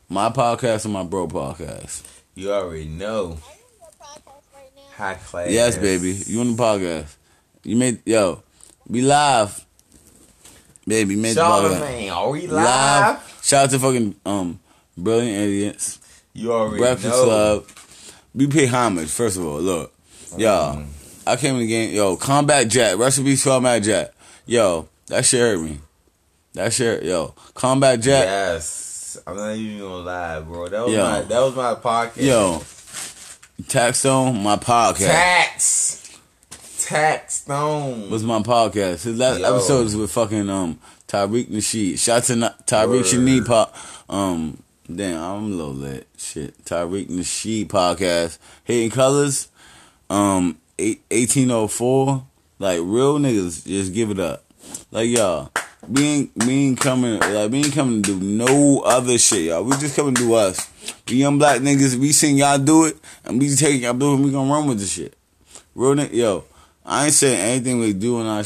my podcast and my bro podcast. You already know. Are you on the podcast right now? High class. Yes, baby. You on the podcast. You made, yo, we live. Baby, made the podcast. Man, are we live? Shout out to fucking Brilliant Idiots. You already Breakfast know. Club. We pay homage, first of all. Look, y'all, I came in the game. Yo, Combat Jack. Recipe for Combat Jack. Yo, that shit hurt me. Combat Jack. Yes. I'm not even gonna lie, bro. That was my podcast. Yo, Tax Stone, my podcast. Tax Stone was my podcast. His last episode was with fucking Tariq Nasheed. Shout out to Tariq Nasheed Damn, I'm low lit. Shit. Tariq Nasheed podcast. Hidden Colors. 1804. Like, real niggas just give it up. Like, y'all, we ain't coming to do no other shit, y'all. We just coming to do us. We young black niggas, we seen y'all do it, and we take y'all do it, and we gonna run with the shit. Real nigga, yo, I ain't saying anything we do in our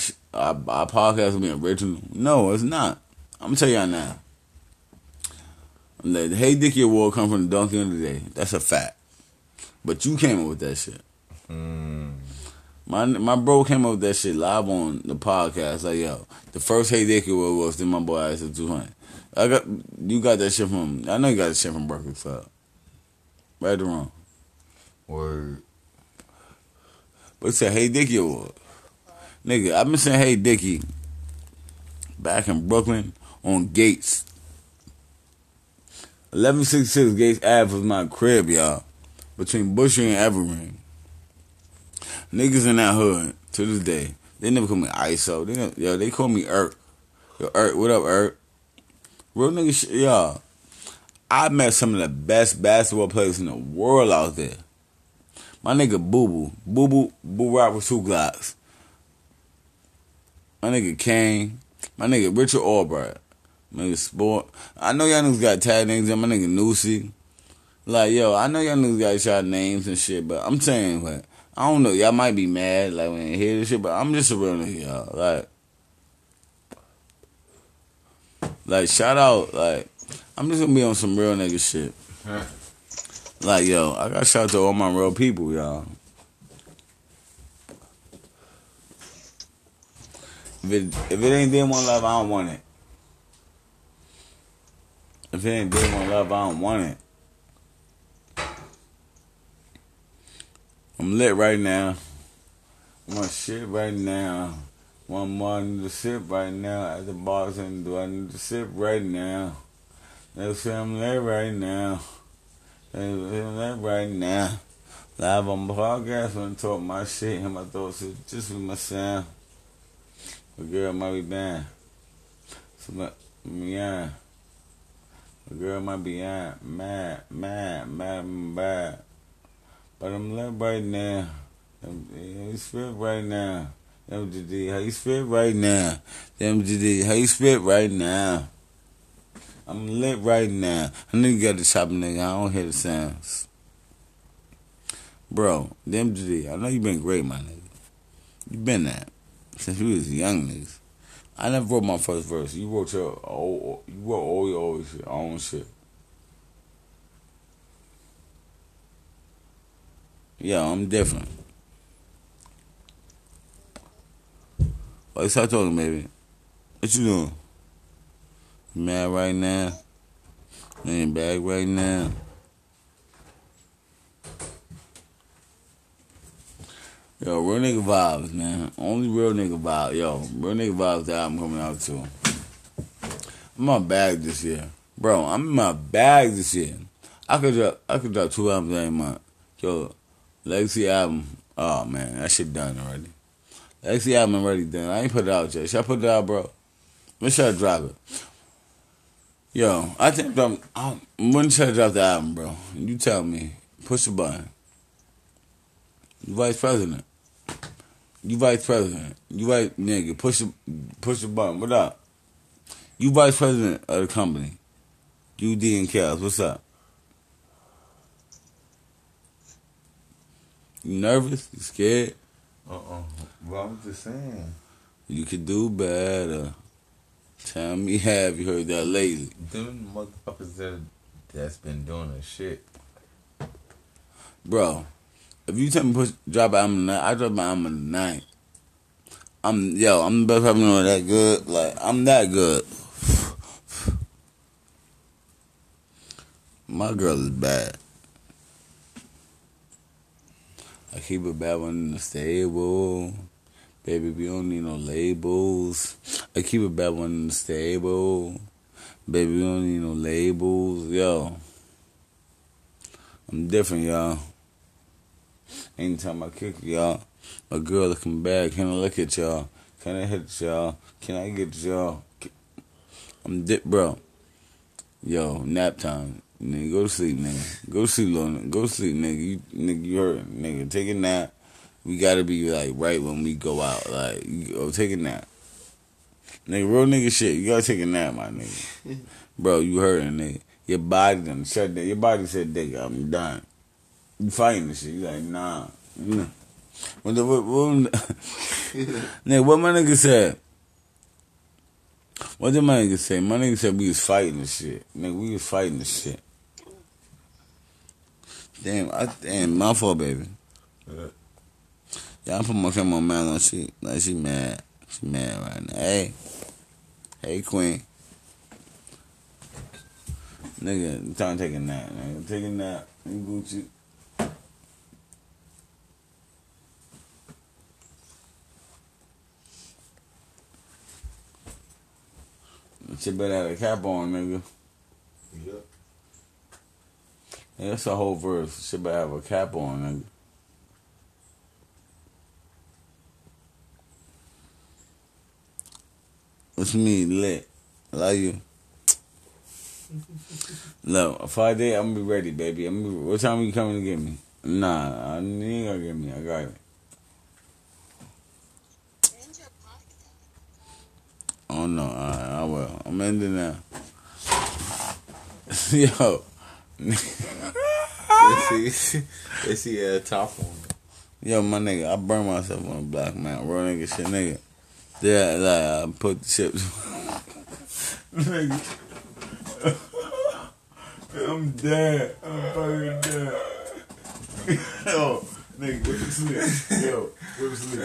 podcast will be original. No, it's not. I'm gonna tell y'all now. The Hey Dickie Award come from the donkey of the day. That's a fact. But you came up with that shit. My bro came up with that shit live on the podcast. Like, yo, the first Hey Dickie Award was then my boy asked for 200. I know you got that shit from Breakfast Club. Right or wrong? Word. But it's a Hey Dickie Award. Nigga, I've been saying Hey Dickie back in Brooklyn on Gates. 1166 Gates Ave was my crib, y'all. Between Bushy and Evergreen. Niggas in that hood, to this day, they never call me ISO. They never, yo, they call me Erk. Yo, Erk, what up, Erk? Real nigga shit, y'all. I met some of the best basketball players in the world out there. My nigga Boo Rock with two Glocks. My nigga Kane. My nigga Richard Albright. My nigga Sport. I know y'all niggas got tag names in. My nigga Noosie. Like, yo, I know y'all niggas got y'all names and shit, but I'm saying, like, I don't know, y'all might be mad, like, when you hear this shit, but I'm just a real nigga, y'all. Like, shout out, like, I'm just gonna be on some real nigga shit. Huh. Like, yo, I gotta shout out to all my real people, y'all. If it ain't them one love, I don't want it. If it ain't them one love, I don't want it. I'm lit right now. I'm on shit right now. One more I need to sip right now. At the bars and do I need to sip right now. They say I'm lit right now. They say I'm lit right now. Live on podcast when I talk my shit and my thoughts just with my sound. My girl might be banned. So my yeah. My girl might be mad. But I'm lit right now. You spit right now. MGD, how you spit right now? MGD, how you spit right now? I'm lit right now. I know you got the chopper, nigga. I don't hear the sounds. Bro, MGD, I know you been great, my nigga. You been that since we was young niggas. I never wrote my first verse. You wrote all your old shit, own shit. Yeah, I'm different. Like, stop talking, baby. What you doing? You mad right now? You in bag right now? Yo, real nigga vibes, man. Only real nigga vibes. Yo, real nigga vibes that I'm coming out to. I'm in my bag this year. Bro, I'm in my bag this year. I could drop two albums every month. Yo, Legacy album, oh man, that shit done already. Legacy album already done. I ain't put it out yet. Should I put it out, bro? When should I drop it? Yo, I think I'm when should I drop the album, bro? You tell me. Push the button. You vice president. You vice president. You vice nigga. Push the button. What up? You vice president of the company. You D and Kels. What's up? You nervous? You scared? Well, I'm just saying. You could do better. Tell me, have you heard that lately? Them motherfuckers that's been doing that shit. Bro, if you tell me drop an album tonight, I drop my album tonight. I'm the best rapper on that good. Like, I'm that good. My girl is bad. I keep a bad one in the stable. Baby, we don't need no labels. I keep a bad one in the stable. Baby, we don't need no labels. Yo, I'm different, y'all. Anytime I kick y'all, my girl looking bad. Can I look at y'all? Can I hit y'all? Can I get y'all? I'm dip, bro. Yo, nap time. Nigga, go to sleep, nigga. Go to sleep, little nigga. Go to sleep, nigga. You hurt, nigga. Take a nap. We gotta be, like, right when we go out. Like, go take a nap. Nigga, real nigga shit. You gotta take a nap, my nigga. Bro, you hurting, nigga. Your body done shut down. Your body said, nigga, I'm done. You fighting this shit. You like, nah. Nigga, what my nigga said? What did my nigga say? My nigga said we was fighting this shit. Nigga, we was fighting this shit. Damn, my fault, baby. Yeah, I put my camera on mouth on shit. Like, she mad. She mad right now. Hey, queen. Nigga, time to take a nap, nigga. Take a nap. Gucci. She better have a cap on, nigga. Yep. Yeah, that's a whole verse. Shit better have a cap on, nigga. It's me, lit. I love you. No, Friday, I'm gonna be ready, baby. What time are you coming to get me? Nah, you ain't gonna get me. I got it. Oh no, I will. I'm ending now. Yo. It's a top one. Yo, my nigga, I burned myself on a black man. Real nigga shit, nigga. Yeah, like, I put the chips. Nigga. I'm dead. I'm fucking dead. Yo, nigga, go to sleep. Yo, go to sleep.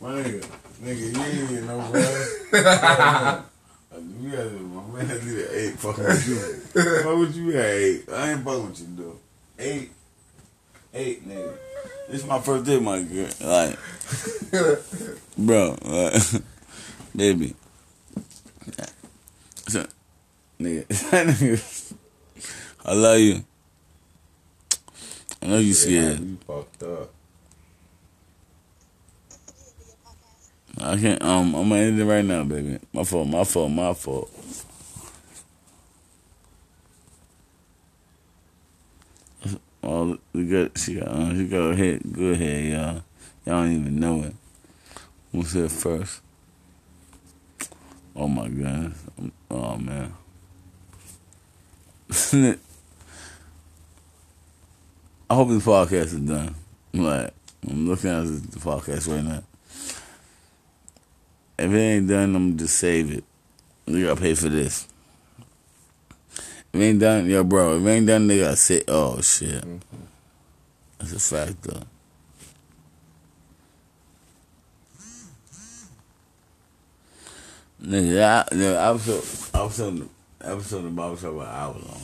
My nigga. Nigga, you ain't even know, bro. We had my man did at 8 fucking with you. Why would you at 8? I ain't fucking with you, though. 8, nigga. This is my first day, my girl. Like, bro, like, baby. So, nigga, I love you. I know you scared. You fucked up. I can't, I'm gonna end it right now, baby. My fault. Well, we got, she got her head, good head, y'all. Y'all don't even know it. Who said first? Oh my God. Oh man. I hope this podcast is done. Like, I'm looking at the podcast right now. If it ain't done, I'm just save it. You gotta pay for this. If it ain't done, yo, bro, if it ain't done, they gotta sit. Oh, shit. Mm-hmm. That's a fact, though. Nigga, episode of Bob's Shop about an hour long.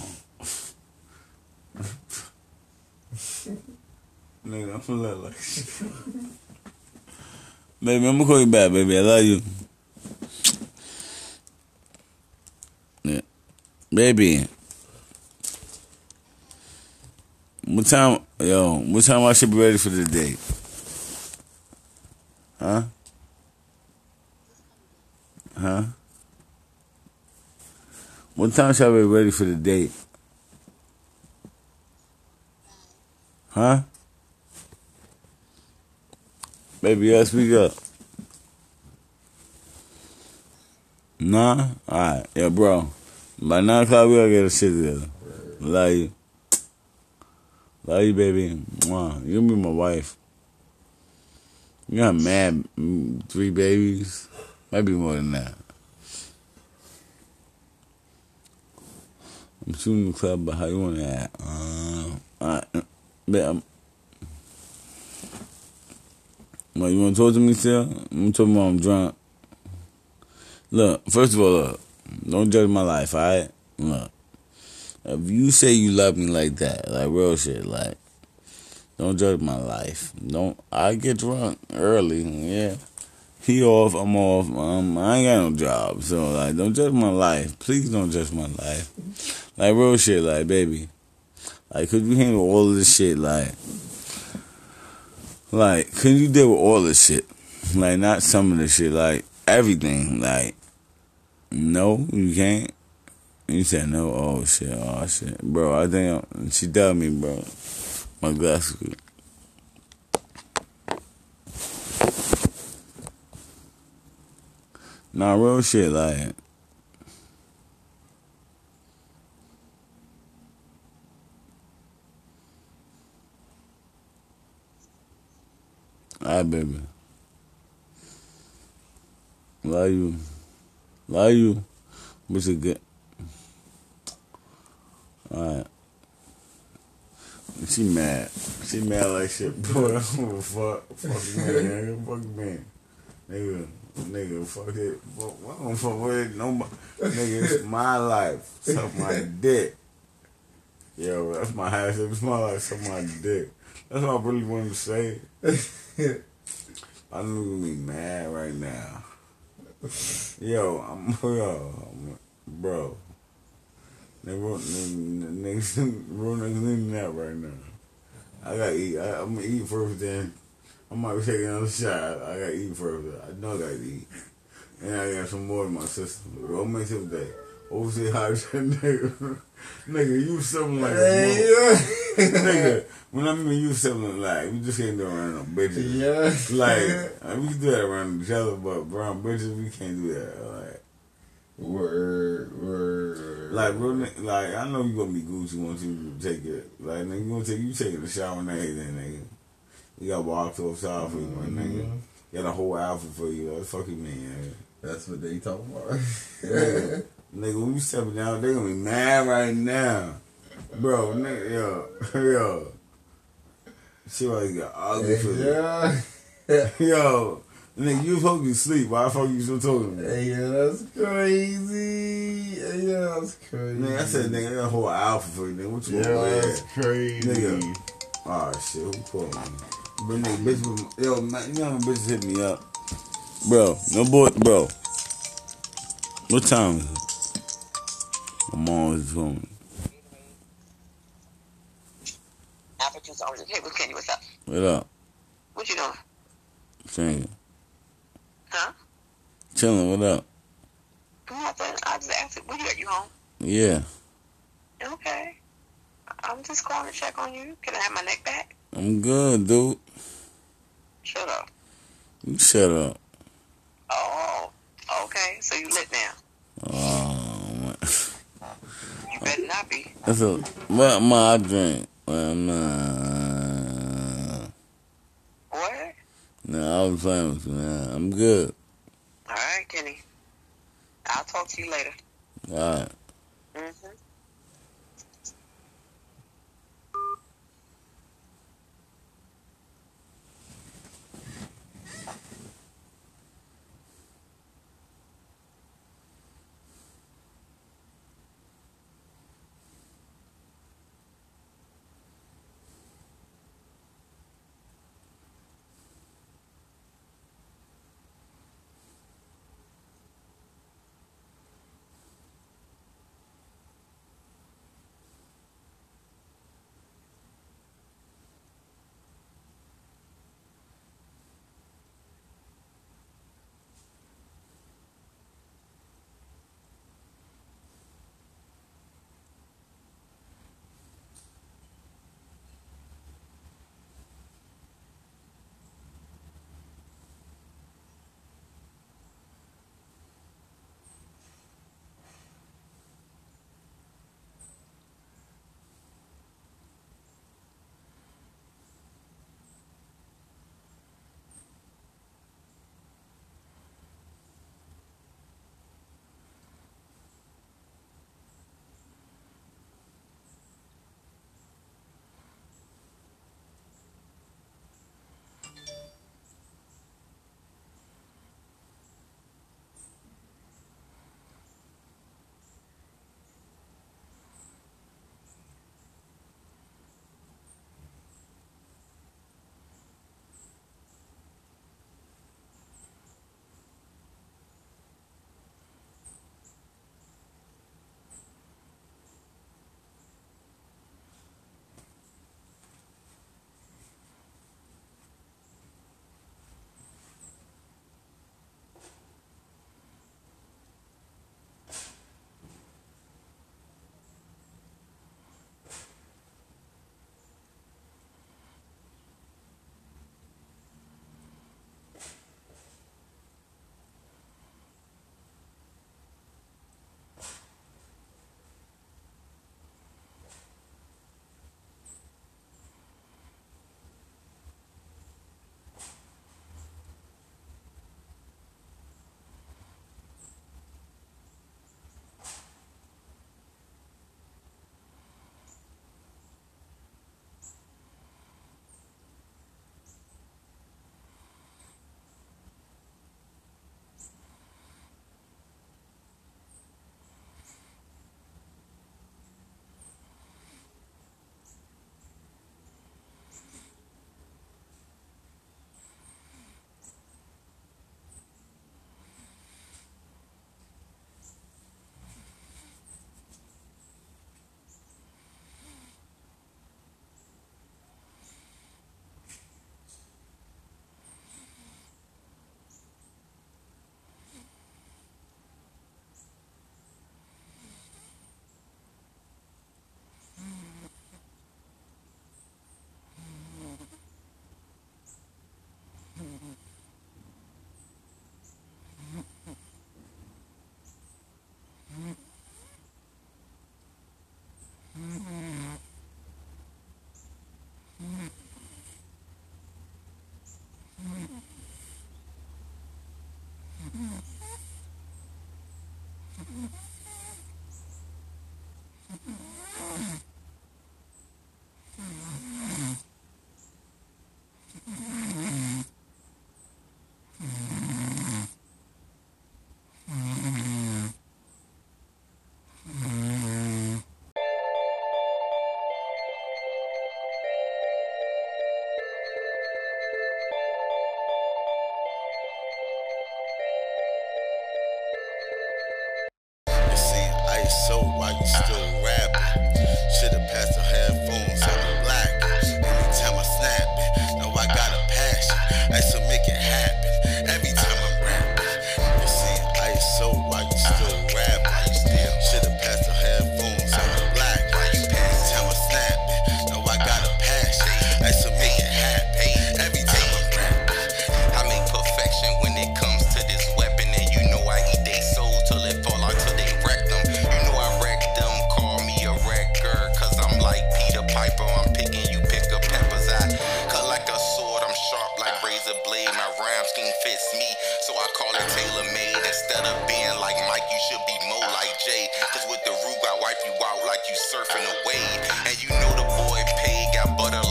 Nigga, I'm feeling like shit. Baby, I'm gonna call you back, baby. I love you. Yeah. Baby. What time I should be ready for the date? Huh? Huh? What time should I be ready for the date? Huh? Baby, yes, we go. Nah? Alright. Yeah, bro. By 9 o'clock, we gotta get our shit together. Love you. Love you, baby. Mwah. You gonna be my wife. You got mad 3 babies. Might be more than that. I'm shooting the club, but how you want to act? Alright. Like, you want to talk to me still? I'm talking about I'm drunk. Look, first of all, look, don't judge my life, alright? Look, if you say you love me like that, like real shit, like, don't judge my life. I get drunk early, yeah. He off, I'm off, I ain't got no job, so, like, don't judge my life. Please don't judge my life. Like, real shit, like, baby. Like, could you handle all of this shit, like... Like, can you deal with all this shit? Like, not some of this shit. Like, everything. Like, no, you can't. You said no. Oh, shit. Bro, I think she dubbed me, bro. My glasses. Nah, real shit, like... All right, baby. Love you. What's it good? All right. She mad like shit, boy. I don't give a fuck. Fuck me, nigga. Fuck it. I don't fuck with it. Nobody. Nigga, it's my life. Suck my dick. Yo, that's my highest. It's my life. Suck my dick. That's what I really wanted to say. I'm literally mad right now. Yo, bro. Niggas need that right now. I gotta eat. I'm gonna eat first, then I might be taking another shot. I gotta eat first. I know I gotta eat. And I got some more in my system. Don't make it that. Overseas hydrate, nigga. Nigga, you something like that. Nigga, when I mean you something like, we just can't do it around no bitches. Yeah. Like, we can do that around each other, but around bitches, we can't do that. Like, Word. Like, real nigga, like, I know you gonna be Gucci once you take it. Like, nigga, you taking a shower and everything, nigga. You got walk to a shower for you, nigga. You got a whole outfit for you. Like, fuck you, man. That's what they talking about. Yeah. Nigga, when you stepping down, they gonna be mad right now. Bro, nigga, yo. She always got ugly for that. Yo. Nigga, you supposed to be asleep. Why the fuck you still talking to me? Hey, yeah, that's crazy. Nigga, I said, nigga, I got a whole alpha for you, nigga. What you want to that's crazy. Nigga. Aw, shit, who calling me? But nigga, bitch, yo, man, you know how bitches hit me up. Bro, no boy, bro. What time is it? My mom was home. Africans always, hey, what's Kenny, what's up? What up? What you doing? Singing. Huh? Chilling, what up? Nothing. I just asked, what you at? You home? Yeah. Okay. I'm just calling to check on you. Can I have my neck back? I'm good, dude. Shut up. You shut up. Oh, okay. So you lit now? Oh, man. You better not be. That's a, what am I drink? Well, nah. What? No, I was playing with you, man. I'm good. All right, Kenny. I'll talk to you later. All right. Mm-hmm.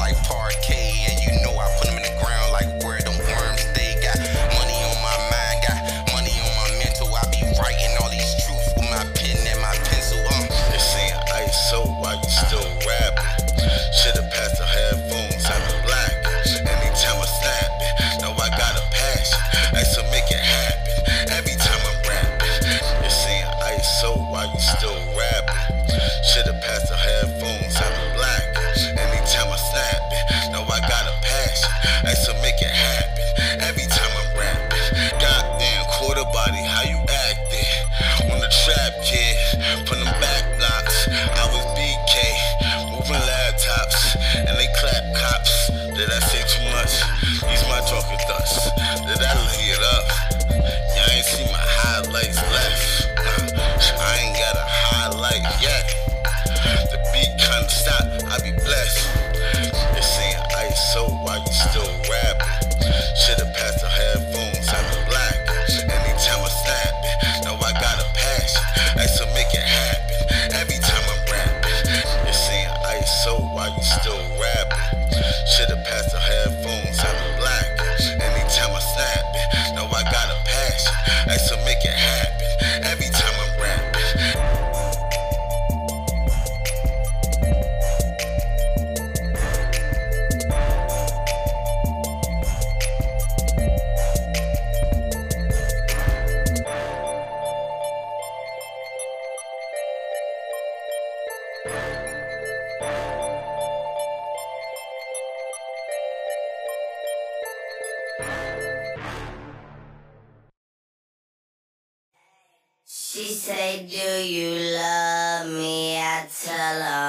like parquet, and you know I put them in the ground like where them worms they got. Money on my mind, got money on my mental. I be writing all these truths with my pen and my pencil. It seems like so why you still rap? Should've passed the headphones, I'm black. Anytime I snap it, now I got a passion. I still make it happen every time I'm rapping. It seems like so why you still rap? Should've passed the headphones, I'm black. Anytime I snap it, know I got a passion. I still make it happen every time I'm rapping. Goddamn quarter body, how you acting? On the trap, kid, from the back blocks. I was BK, moving laptops, and they clap cops. Did I say too much? These my talking thoughts. Did I lay it up? Y'all ain't see my highlights left. I ain't got a highlight yet. The beat kinda stop, I be blessed. It seems like so why you still rap? Should've passed the headphones, I'm black. Anytime I snap it, now I got a passion. I still make it happen every time I'm rapping. It seems like so why you still rap? Should've passed the headphones, I'm black. Anytime I snap it, now I got a passion. I still make it happen every time I'm rapping. She said, do you love me? I tell her.